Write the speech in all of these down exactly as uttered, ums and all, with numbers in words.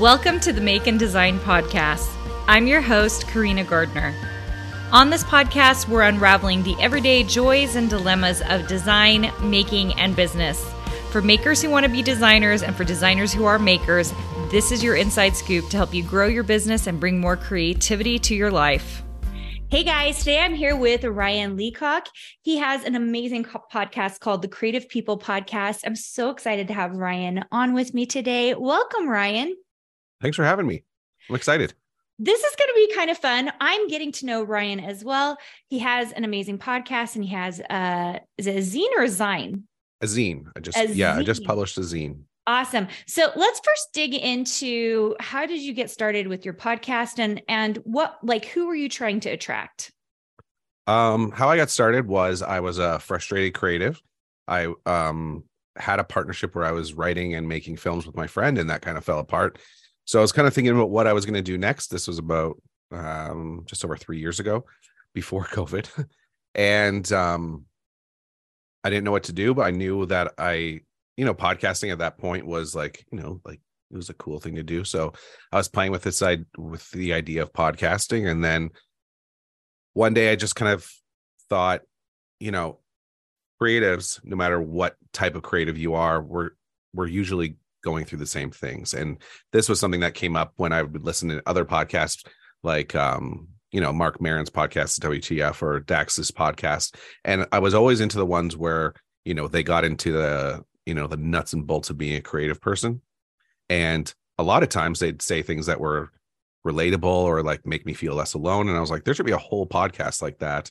Welcome to the Make and Design Podcast. I'm your host, Karina Gardner. On this podcast, we're unraveling the everyday joys and dilemmas of design, making, and business. For makers who want to be designers and for designers who are makers, this is your inside scoop to help you grow your business and bring more creativity to your life. Hey guys, today I'm here with Ryan Leacock. He has an amazing co- podcast called the Creative People Podcast. I'm so excited to have Ryan on with me today. Welcome, Ryan. Thanks for having me. I'm excited. This is going to be kind of fun. I'm getting to know Ryan as well. He has an amazing podcast and he has a, is it a zine or a zine? A zine. I just, a yeah, zine. I just published a zine. Awesome. So let's first dig into how did you get started with your podcast and, and what, like, who were you trying to attract? Um, how I got started was I was a frustrated creative. I, um, had a partnership where I was writing and making films with my friend, and that kind of fell apart. So I was kind of thinking about what I was going to do next. This was about, um, just over three years ago before COVID. And, um, I didn't know what to do, but I knew that I, you know, podcasting at that point was like, you know, like it was a cool thing to do. So I was playing with this side with the idea of podcasting. And then one day I just kind of thought, you know, creatives, no matter what type of creative you are, we're, we're usually going through the same things. And this was something that came up when I would listen to other podcasts, like, um, you know, Mark Maron's podcast, W T F, or Dax's podcast. And I was always into the ones where, you know, they got into the, you know, the nuts and bolts of being a creative person. And a lot of times they'd say things that were relatable or like make me feel less alone. And I was like, there should be a whole podcast like that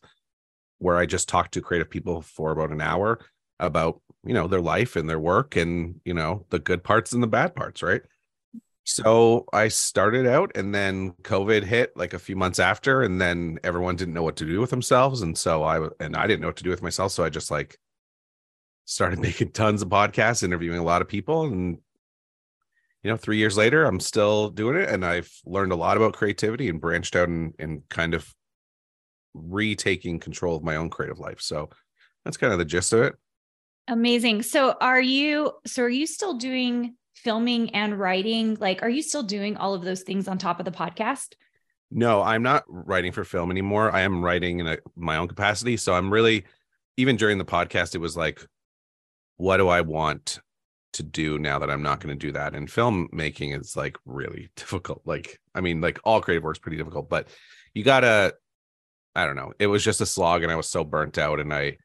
where I just talk to creative people for about an hour about, you know, their life and their work and, you know, the good parts and the bad parts. Right. So I started out, and then COVID hit like a few months after, and then everyone didn't know what to do with themselves. And so I, and I didn't know what to do with myself. So I just like, started making tons of podcasts, interviewing a lot of people. And, you know, three years later, I'm still doing it. And I've learned a lot about creativity and branched out and, and kind of retaking control of my own creative life. So that's kind of the gist of it. Amazing. So are you, so are you still doing filming and writing? Like, are you still doing all of those things on top of the podcast? No, I'm not writing for film anymore. I am writing in a, my own capacity. So I'm really, even during the podcast, it was like, what do I want to do now that I'm not going to do that? And filmmaking is like really difficult. Like, I mean, like all creative work is pretty difficult, but you gotta, I don't know. It was just a slog and I was so burnt out. And I,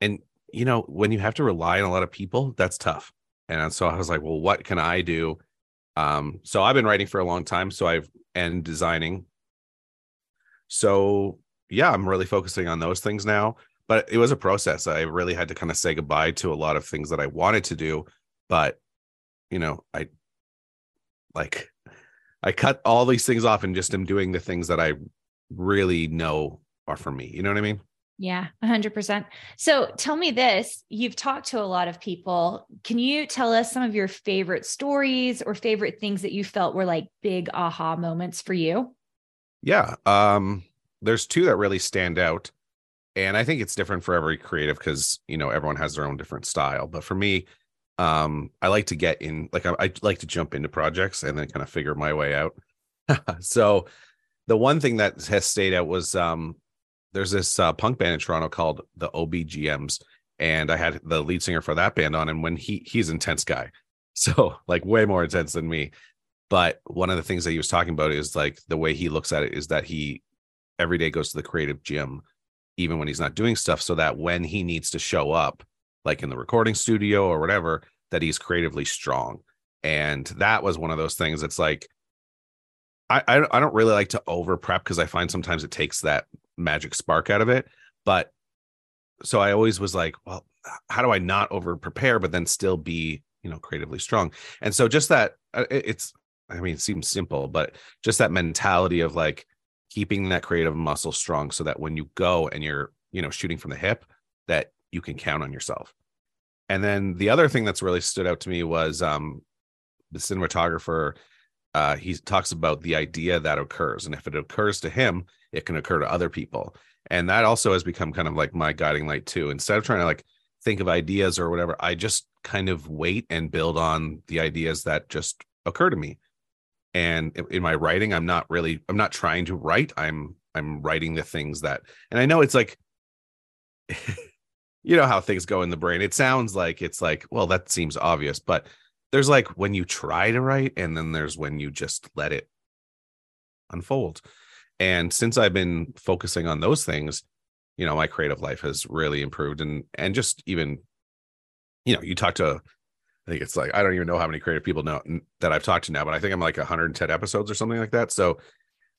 and you know, when you have to rely on a lot of people, that's tough. And so I was like, well, what can I do? Um, so I've been writing for a long time. So I've, and designing. So yeah, I'm really focusing on those things now. But it was a process. I really had to kind of say goodbye to a lot of things that I wanted to do. But, you know, I like I cut all these things off and just am doing the things that I really know are for me. You know what I mean? Yeah, one hundred percent. So tell me this. You've talked to a lot of people. Can you tell us some of your favorite stories or favorite things that you felt were like big aha moments for you? Yeah. Um, there's two that really stand out. And I think it's different for every creative because, you know, everyone has their own different style. But for me, um, I like to get in, like I, I like to jump into projects and then kind of figure my way out. So the one thing that has stayed out was um, there's this uh, punk band in Toronto called the O B G Ms. And I had the lead singer for that band on. And when he he's an intense guy, so like way more intense than me. But one of the things that he was talking about is like the way he looks at it is that he every day goes to the creative gym, even when he's not doing stuff, so that when he needs to show up, like in the recording studio or whatever, that he's creatively strong. And that was one of those things. It's like, I I don't really like to over prep because I find sometimes it takes that magic spark out of it. But so I always was like, well, how do I not over prepare, but then still be, you know, creatively strong? And so just that it's, I mean, it seems simple, but just that mentality of like, keeping that creative muscle strong so that when you go and you're, you know, shooting from the hip, that you can count on yourself. And then the other thing that's really stood out to me was um, the cinematographer. Uh, he talks about the idea that occurs. And if it occurs to him, it can occur to other people. And that also has become kind of like my guiding light too. Instead of trying to like think of ideas or whatever, I just kind of wait and build on the ideas that just occur to me. And in my writing, I'm not really, I'm not trying to write. I'm, I'm writing the things that, and I know it's like, you know how things go in the brain. It sounds like it's like, well, that seems obvious, but there's like when you try to write, and then there's when you just let it unfold. And since I've been focusing on those things, you know, my creative life has really improved. And, and just even, you know, you talk to, I think it's like, I don't even know how many creative people know that I've talked to now, but I think I'm like one hundred ten episodes or something like that. So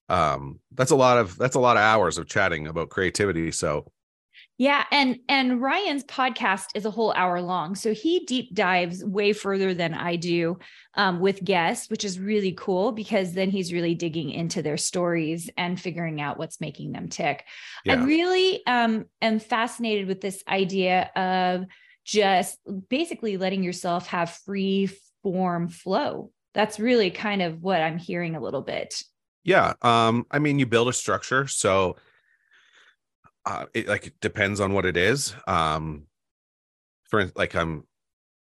um, that's a lot of, that's a lot of hours of chatting about creativity. So. Yeah. And, and Ryan's podcast is a whole hour long. So he deep dives way further than I do um, with guests, which is really cool because then he's really digging into their stories and figuring out what's making them tick. Yeah. I really um, am fascinated with this idea of just basically letting yourself have free form flow. That's really kind of what I'm hearing a little bit. Yeah. Um, I mean, you build a structure. So uh, it like it depends on what it is. Um, for like, I'm,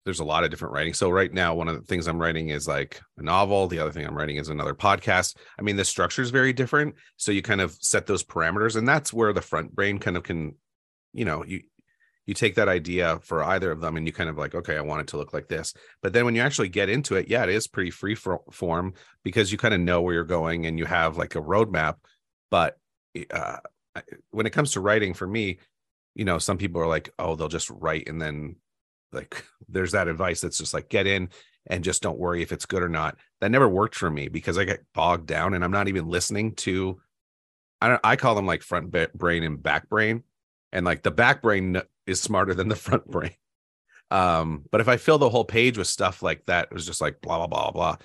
there's a lot of different writing. So right now, one of the things I'm writing is like a novel. The other thing I'm writing is another podcast. I mean, the structure is very different. So you kind of set those parameters, and that's where the front brain kind of can, you know, you, You take that idea for either of them and you kind of like, okay, I want it to look like this. But then when you actually get into it, yeah, it is pretty free for, form because you kind of know where you're going and you have like a roadmap. But uh, when it comes to writing, for me, you know, some people are like, oh, they'll just write. And then like, there's that advice that's just like, get in and just don't worry if it's good or not. That never worked for me because I get bogged down and I'm not even listening to, I don't, I call them like front brain and back brain. And like the back brain is smarter than the front brain. Um, but if I fill the whole page with stuff like that, it was just like blah, blah, blah, blah.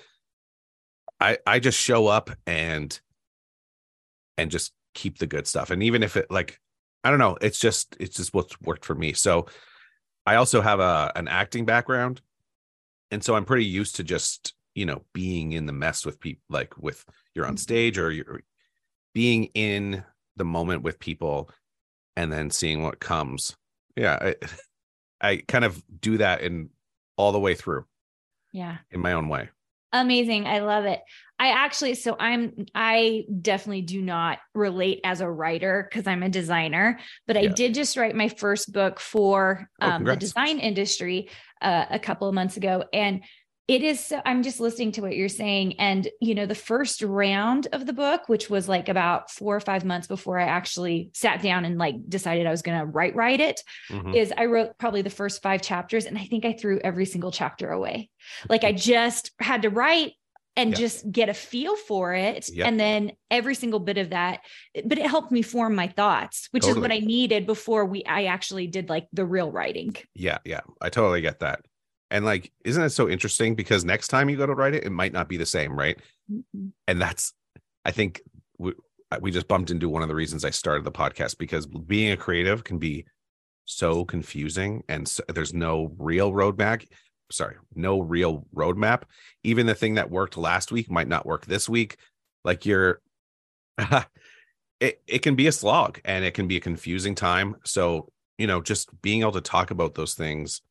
I, I just show up and, and just keep the good stuff. And even if it like, I don't know, it's just, it's just what's worked for me. So I also have a, an acting background. And so I'm pretty used to just, you know, being in the mess with people, like with you're on stage or you're being in the moment with people. And then seeing what comes. Yeah, I, I kind of do that in all the way through. Yeah. In my own way. Amazing. I love it. I actually, so I'm, I definitely do not relate as a writer because I'm a designer, but I yeah. did just write my first book for um, oh, the design industry uh, a couple of months ago. And it is, so, I'm just listening to what you're saying. And, you know, the first round of the book, which was like about four or five months before I actually sat down and like decided I was going to write, write it mm-hmm. is I wrote probably the first five chapters. And I think I threw every single chapter away. Like I just had to write and yep. just get a feel for it. Yep. And then every single bit of that, but it helped me form my thoughts, which totally. Is what I needed before we, I actually did like the real writing. Yeah. Yeah. I totally get that. And like, isn't it so interesting? Because next time you go to write it, it might not be the same, right? Mm-hmm. And that's, I think we, we just bumped into one of the reasons I started the podcast, because being a creative can be so confusing and so, there's no real roadmap. Sorry, no real roadmap. Even the thing that worked last week might not work this week. Like you're, it, it can be a slog and it can be a confusing time. So, you know, just being able to talk about those things,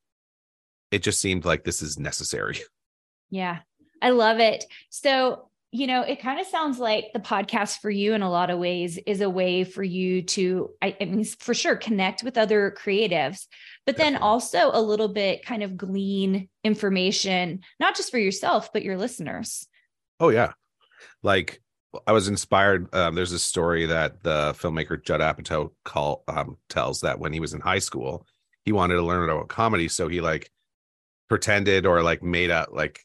it just seemed like this is necessary. Yeah, I love it. So, you know, it kind of sounds like the podcast for you in a lot of ways is a way for you to, I, I mean, for sure, connect with other creatives, but then also a little bit kind of glean information, not just for yourself, but your listeners. Oh, yeah. Like I was inspired. Um, there's a story that the filmmaker Judd Apatow call, um, tells that when he was in high school, he wanted to learn about comedy. So he like, pretended or like made up like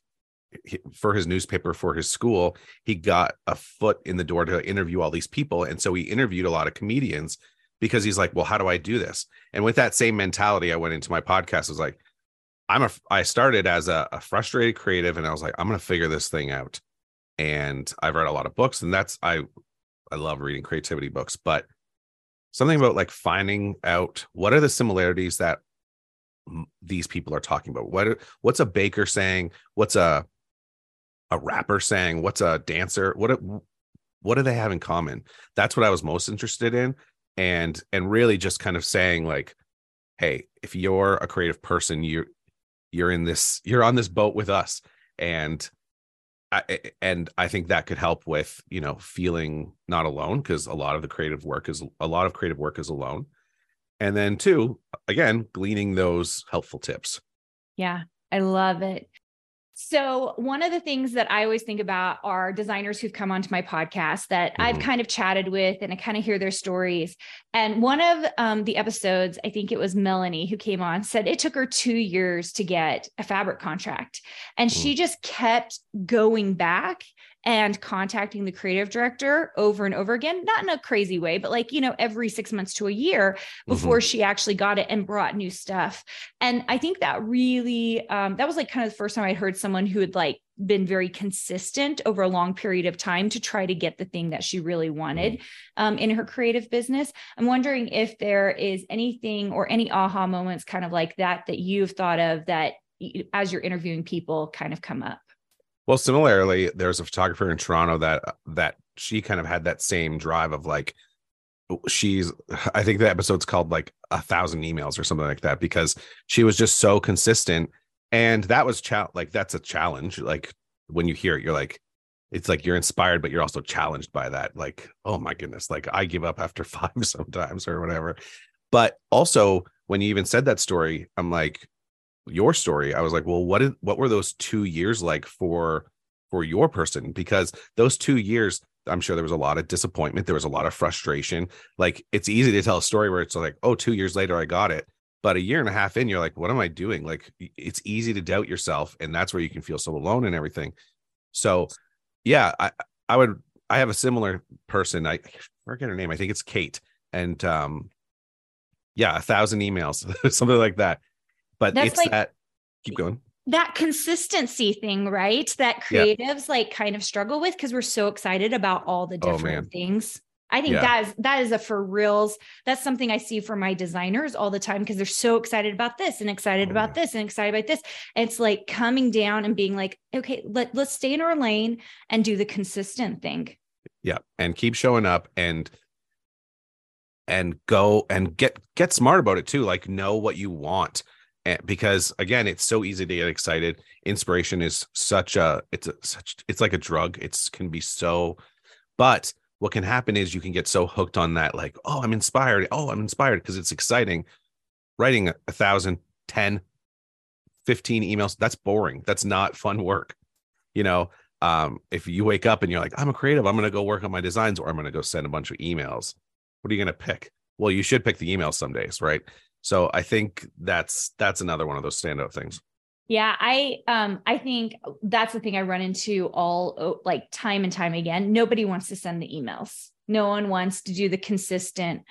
for his newspaper for his school, he got a foot in the door to interview all these people. And so he interviewed a lot of comedians because he's like, well, how do I do this? And with that same mentality, I went into my podcast. I was like, I'm a, I started as a, a frustrated creative and I was like, I'm going to figure this thing out. And I've read a lot of books and that's, I, I love reading creativity books, but something about like finding out what are the similarities that these people are talking about. What what's a baker saying? What's a a rapper saying? What's a dancer? What what do they have in common? That's what I was most interested in, and and really just kind of saying like, hey, if you're a creative person, you're you're in this, you're on this boat with us, and I, and I think that could help with, you know, feeling not alone, because a lot of the creative work is a lot of creative work is alone. And then two, again, gleaning those helpful tips. Yeah, I love it. So one of the things that I always think about are designers who've come onto my podcast that mm-hmm. I've kind of chatted with, and I kind of hear their stories. And one of um, the episodes, I think it was Melanie who came on, said it took her two years to get a fabric contract. And mm-hmm. she just kept going back and contacting the creative director over and over again, not in a crazy way, but like, you know, every six months to a year before mm-hmm. she actually got it and brought new stuff. And I think that really, um, that was like kind of the first time I'd heard someone who had like been very consistent over a long period of time to try to get the thing that she really wanted um, in her creative business. I'm wondering if there is anything or any aha moments kind of like that, that you've thought of that as you're interviewing people kind of come up. Well, similarly, there's a photographer in Toronto that that she kind of had that same drive of like, she's, I think the episode's called like a thousand emails or something like that, because she was just so consistent. And that was cha- like, that's a challenge. Like when you hear it, you're like, it's like, you're inspired, but you're also challenged by that. Like, oh my goodness, like I give up after five sometimes or whatever. But also when you even said that story, I'm like, your story, I was like, well, what did what were those two years like for for your person? Because those two years, I'm sure there was a lot of disappointment. There was a lot of frustration. Like, it's easy to tell a story where it's like, oh, two years later, I got it. But a year and a half in, you're like, what am I doing? Like, it's easy to doubt yourself. And that's where you can feel so alone and everything. So, yeah, I, I would I have a similar person. I, I forget her name. I think it's Kate. And um, yeah, a thousand emails, something like that. But that's it's like, that, keep going. That consistency thing, right? That creatives yeah. like kind of struggle with, because we're so excited about all the different oh, things. I think yeah. that is, that is a for reals. That's something I see for my designers all the time, because they're so excited about this and excited oh, about yeah. this and excited about this. It's like coming down and being like, okay, let, let's stay in our lane and do the consistent thing. Yeah. And keep showing up and and go and get get smart about it too. Like, know what you want. Because again, it's so easy to get excited. Inspiration is such a, it's a, such, it's like a drug. It's can be so, but what can happen is you can get so hooked on that. Like, oh, I'm inspired. Oh, I'm inspired. Cause it's exciting. Writing a, a thousand, ten, fifteen emails. That's boring. That's not fun work. You know, um, if you wake up and you're like, I'm a creative, I'm going to go work on my designs, or I'm going to go send a bunch of emails. What are you going to pick? Well, you should pick the emails some days, right? So I think that's, that's another one of those standout things. Yeah. I, um, I think that's the thing I run into all like time and time again. Nobody wants to send the emails. No one wants to do the consistent.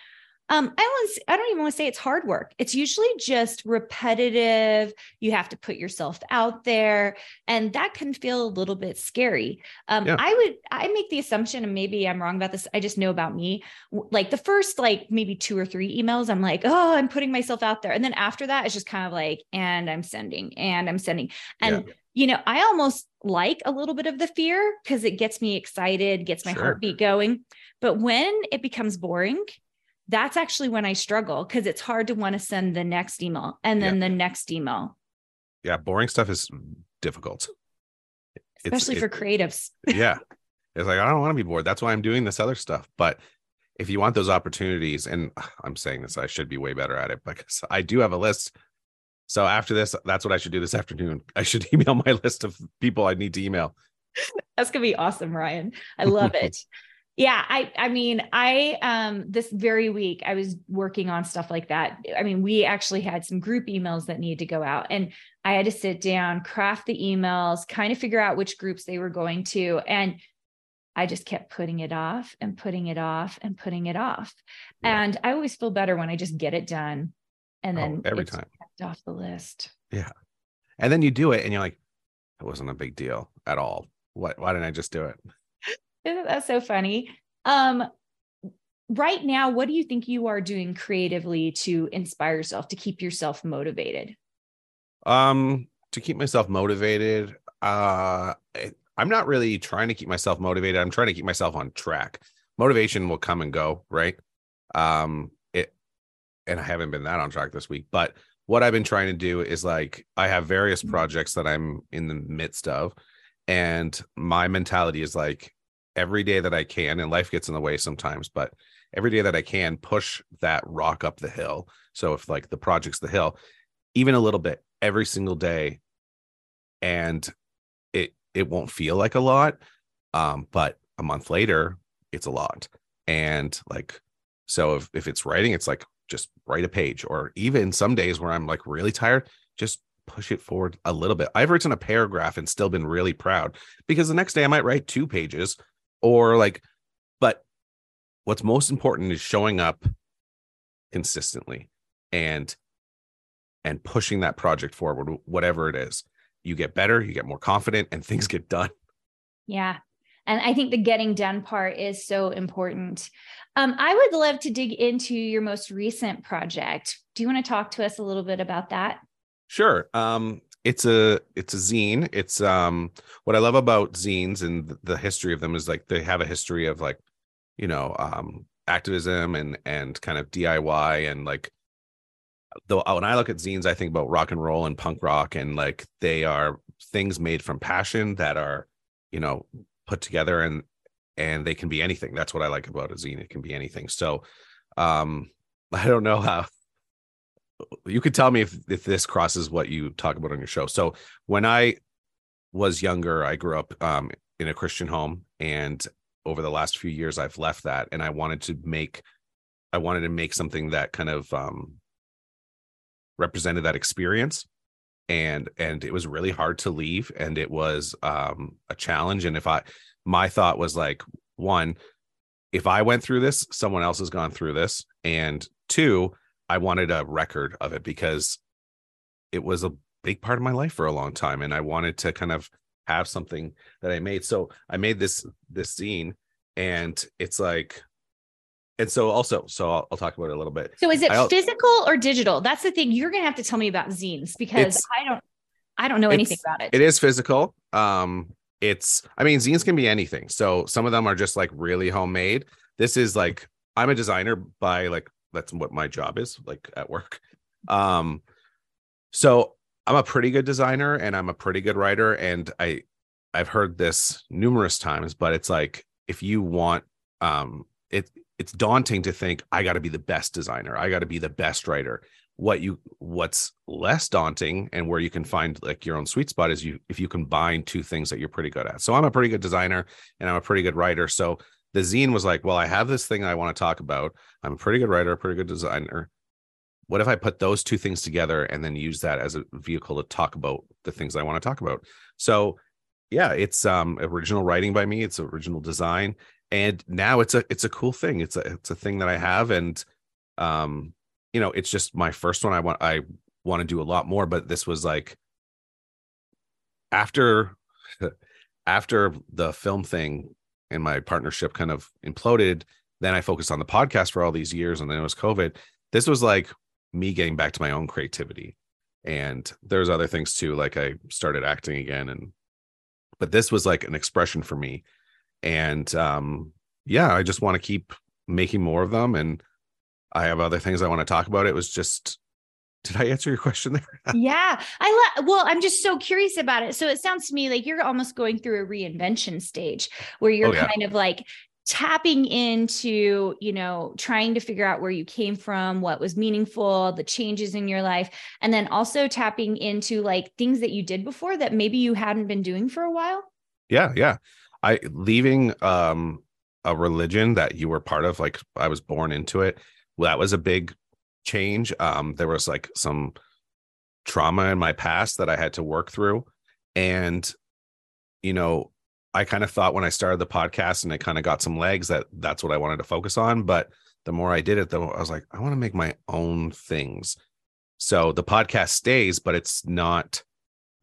Um, I don't, I don't even want to say it's hard work. It's usually just repetitive. You have to put yourself out there, and that can feel a little bit scary. Um, yeah. I would, I make the assumption, and maybe I'm wrong about this, I just know about me, like the first, like maybe two or three emails, I'm like, oh, I'm putting myself out there. And then after that, it's just kind of like, and I'm sending, and I'm sending. And, yeah. you know, I almost like a little bit of the fear, because it gets me excited, gets my sure. heartbeat going. But when it becomes boring, that's actually when I struggle, because it's hard to want to send the next email and then yeah. the next email. Yeah. Boring stuff is difficult. Especially it's, for it, creatives. Yeah. It's like, I don't want to be bored. That's why I'm doing this other stuff. But if you want those opportunities, and I'm saying this, I should be way better at it, because I do have a list. So after this, that's what I should do this afternoon. I should email my list of people I need to email. That's going to be awesome, Ryan. I love it. Yeah. I, I mean, I, um, this very week I was working on stuff like that. I mean, we actually had some group emails that needed to go out, and I had to sit down, craft the emails, kind of figure out which groups they were going to. And I just kept putting it off and putting it off and putting it off. Yeah. And I always feel better when I just get it done. And then oh, every it's time kept off the list. Yeah. And then you do it and you're like, it wasn't a big deal at all. What, why didn't I just do it? That's so funny. Um, right now, what do you think you are doing creatively to inspire yourself, to keep yourself motivated? Um, to keep myself motivated, uh, I'm not really trying to keep myself motivated. I'm trying to keep myself on track. Motivation will come and go, right? Um, it, and I haven't been that on track this week. But what I've been trying to do is, like, I have various projects that I'm in the midst of. And my mentality is like, every day that I can, and life gets in the way sometimes, but every day that I can push that rock up the hill. So if like the project's the hill, even a little bit every single day, and it it won't feel like a lot, um, but a month later, it's a lot. And like, so if, if it's writing, it's like, just write a page, or even some days where I'm like really tired, just push it forward a little bit. I've written a paragraph and still been really proud, because the next day I might write two pages or like, but what's most important is showing up consistently and, and pushing that project forward, whatever it is. You get better, you get more confident, and things get done. Yeah. And I think the getting done part is so important. Um, I would love to dig into your most recent project. Do you want to talk to us a little bit about that? Sure. Um, it's a it's a zine. It's um, what I love about zines and the history of them is like they have a history of like, you know, um, activism and and kind of D I Y, and like, though when I look at zines, I think about rock and roll and punk rock, and like they are things made from passion that are, you know, put together, and and they can be anything. That's what I like about a zine. It can be anything. So um, I don't know how you could tell me if, if this crosses what you talk about on your show. So when I was younger, I grew up um, in a Christian home, and over the last few years, I've left that. And I wanted to make, I wanted to make something that kind of um, represented that experience. And and it was really hard to leave, and it was um, a challenge. And if I, my thought was like, one, if I went through this, someone else has gone through this. And two, I wanted a record of it, because it was a big part of my life for a long time, and I wanted to kind of have something that I made. So I made this this zine, and it's like, and so also, so I'll, I'll talk about it a little bit. So is it I'll, physical or digital? That's the thing. You're going to have to tell me about zines, because I don't, I don't know anything about it. It is physical. Um, it's, I mean, zines can be anything. So some of them are just like really homemade. This is like, I'm a designer by like, that's what my job is like at work. Um, so I'm a pretty good designer, and I'm a pretty good writer. And I, I've heard this numerous times, but it's like, if you want, um, it, it's daunting to think I got to be the best designer, I got to be the best writer. What you, what's less daunting, and where you can find like your own sweet spot, is you, if you combine two things that you're pretty good at. So I'm a pretty good designer, and I'm a pretty good writer. So the zine was like, well, I have this thing I want to talk about. I'm a pretty good writer, a pretty good designer. What if I put those two things together and then use that as a vehicle to talk about the things I want to talk about? So yeah, it's um, original writing by me. It's original design. And now it's a, it's a cool thing. It's a, it's a thing that I have. And, um, you know, it's just my first one. I want, I want to do a lot more, but this was like after, after the film thing and my partnership kind of imploded, then I focused on the podcast for all these years. And then it was COVID. This was like me getting back to my own creativity. And there's other things too. Like I started acting again, and, but this was like an expression for me. And um, yeah, I just want to keep making more of them. And I have other things I want to talk about. It was just, did I answer your question there? Yeah, I lo- well, I'm just so curious about it. So it sounds to me like you're almost going through a reinvention stage where you're oh, yeah. kind of like tapping into, you know, trying to figure out where you came from, what was meaningful, the changes in your life, and then also tapping into like things that you did before that maybe you hadn't been doing for a while. Yeah, yeah. I leaving um, a religion that you were part of, like I was born into it. Well, that was a big change. Um, there was like some trauma in my past that I had to work through. And, you know, I kind of thought when I started the podcast and it kind of got some legs that that's what I wanted to focus on. But the more I did it, the more I was like, I want to make my own things. So the podcast stays, but it's not.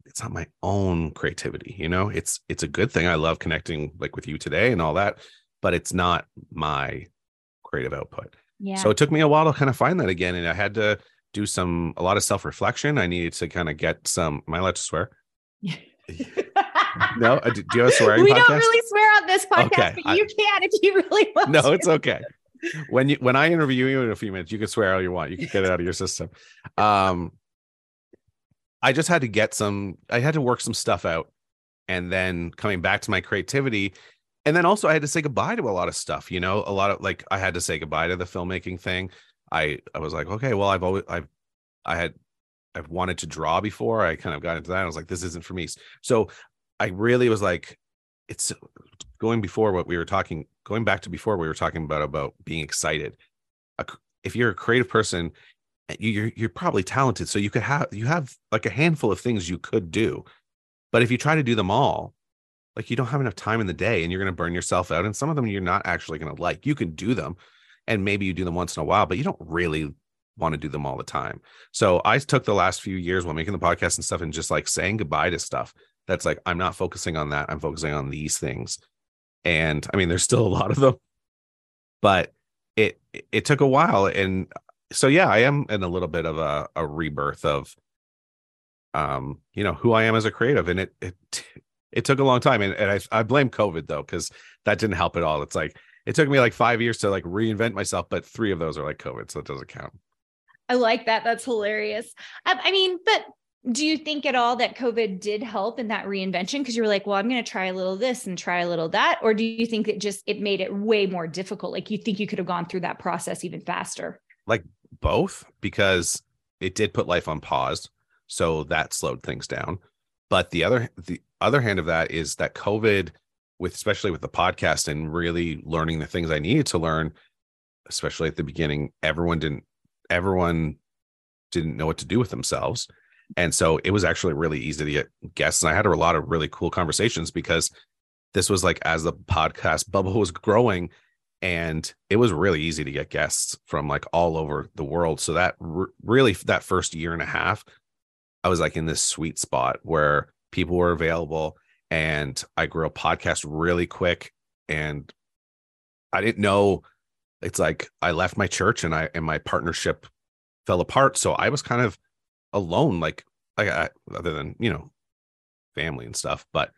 It's not my own creativity, you know, it's, it's a good thing. I love connecting like with you today and all that, but it's not my creative output. Yeah. So it took me a while to kind of find that again. And I had to do some, a lot of self-reflection. I needed to kind of get some, am I allowed to swear? No, do you have a swearing we podcast? We don't really swear on this podcast, okay. but I, you can if you really want no, to. No, it's okay. When you, when I interview you in a few minutes, you can swear all you want. You can get it out of your system. Um, I just had to get some, I had to work some stuff out and then coming back to my creativity. And then also I had to say goodbye to a lot of stuff, you know, a lot of like, I had to say goodbye to the filmmaking thing. I, I was like, okay, well, I've always, I've, I had, I've wanted to draw before. I kind of got into that. I was like, this isn't for me. So I really was like, it's going before what we were talking, going back to before we were talking about, about being excited. If you're a creative person, you're, you're probably talented. So you could have, you have like a handful of things you could do, but if you try to do them all, like you don't have enough time in the day and you're going to burn yourself out. And some of them you're not actually going to like. You can do them and maybe you do them once in a while, but you don't really want to do them all the time. So I took the last few years while making the podcast and stuff and just like saying goodbye to stuff that's like, I'm not focusing on that. I'm focusing on these things. And I mean, there's still a lot of them, but it, it took a while. And so, yeah, I am in a little bit of a, a rebirth of, um, you know, who I am as a creative. And it, it, it took a long time. And, and I, I blame COVID though, because that didn't help at all. It's like, it took me like five years to like reinvent myself, but three of those are like COVID. So it doesn't count. I like that. That's hilarious. I, I mean, but do you think at all that COVID did help in that reinvention? Because you were like, well, I'm going to try a little this and try a little that. Or do you think that just, it made it way more difficult? Like you think you could have gone through that process even faster? Like both, because it did put life on pause. So that slowed things down. But the other, the other hand of that is that COVID, with especially with the podcast and really learning the things I needed to learn, especially at the beginning, everyone didn't everyone didn't know what to do with themselves. And so it was actually really easy to get guests. And I had a lot of really cool conversations because this was like as the podcast bubble was growing, and it was really easy to get guests from like all over the world. So that r- really that first year and a half, I was like in this sweet spot where people were available and I grew a podcast really quick. And I didn't know, it's like I left my church and I and my partnership fell apart. So I was kind of alone, like, like I, other than, you know, family and stuff. But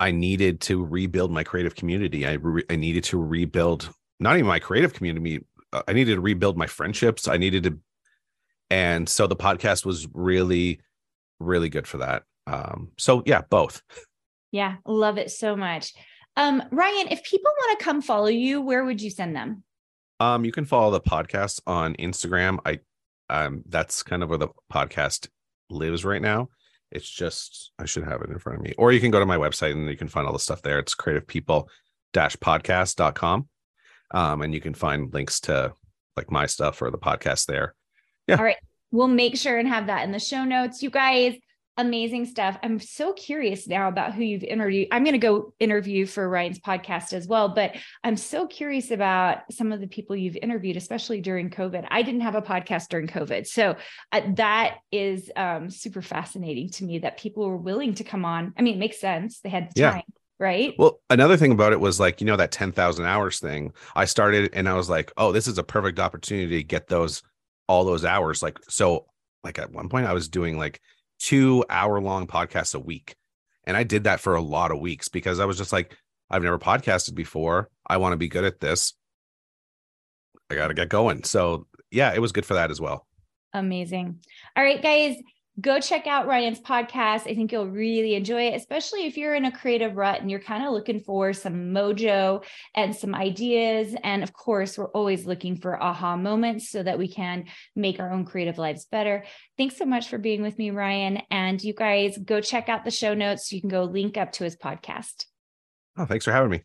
I needed to rebuild my creative community. I re- I needed to rebuild not even my creative community. I needed to rebuild my friendships. I needed to. And so the podcast was really, really good for that. Um, so yeah, both. Yeah. Love it so much. Um, Ryan, if people want to come follow you, where would you send them? Um, you can follow the podcast on Instagram. I, um, that's kind of where the podcast lives right now. It's just, I should have it in front of me, or you can go to my website and you can find all the stuff there. It's creative people dash podcast dot com. Um, and you can find links to like my stuff or the podcast there. Yeah. All right. We'll make sure and have that in the show notes. You guys, amazing stuff. I'm so curious now about who you've interviewed. I'm going to go interview for Ryan's podcast as well, but I'm so curious about some of the people you've interviewed, especially during COVID. I didn't have a podcast during COVID. So uh, that is um, super fascinating to me that people were willing to come on. I mean, it makes sense. They had the yeah. time, right? Well, another thing about it was like, you know, that ten thousand hours thing. I started and I was like, oh, this is a perfect opportunity to get those all those hours. Like, so like at one point I was doing like two hour long podcasts a week. And I did that for a lot of weeks because I was just like, I've never podcasted before. I want to be good at this. I got to get going. So yeah, it was good for that as well. Amazing. All right, guys, go check out Ryan's podcast. I think you'll really enjoy it, especially if you're in a creative rut and you're kind of looking for some mojo and some ideas. And of course, we're always looking for aha moments so that we can make our own creative lives better. Thanks so much for being with me, Ryan. And you guys go check out the show notes. You can go link up to his podcast. Oh, thanks for having me.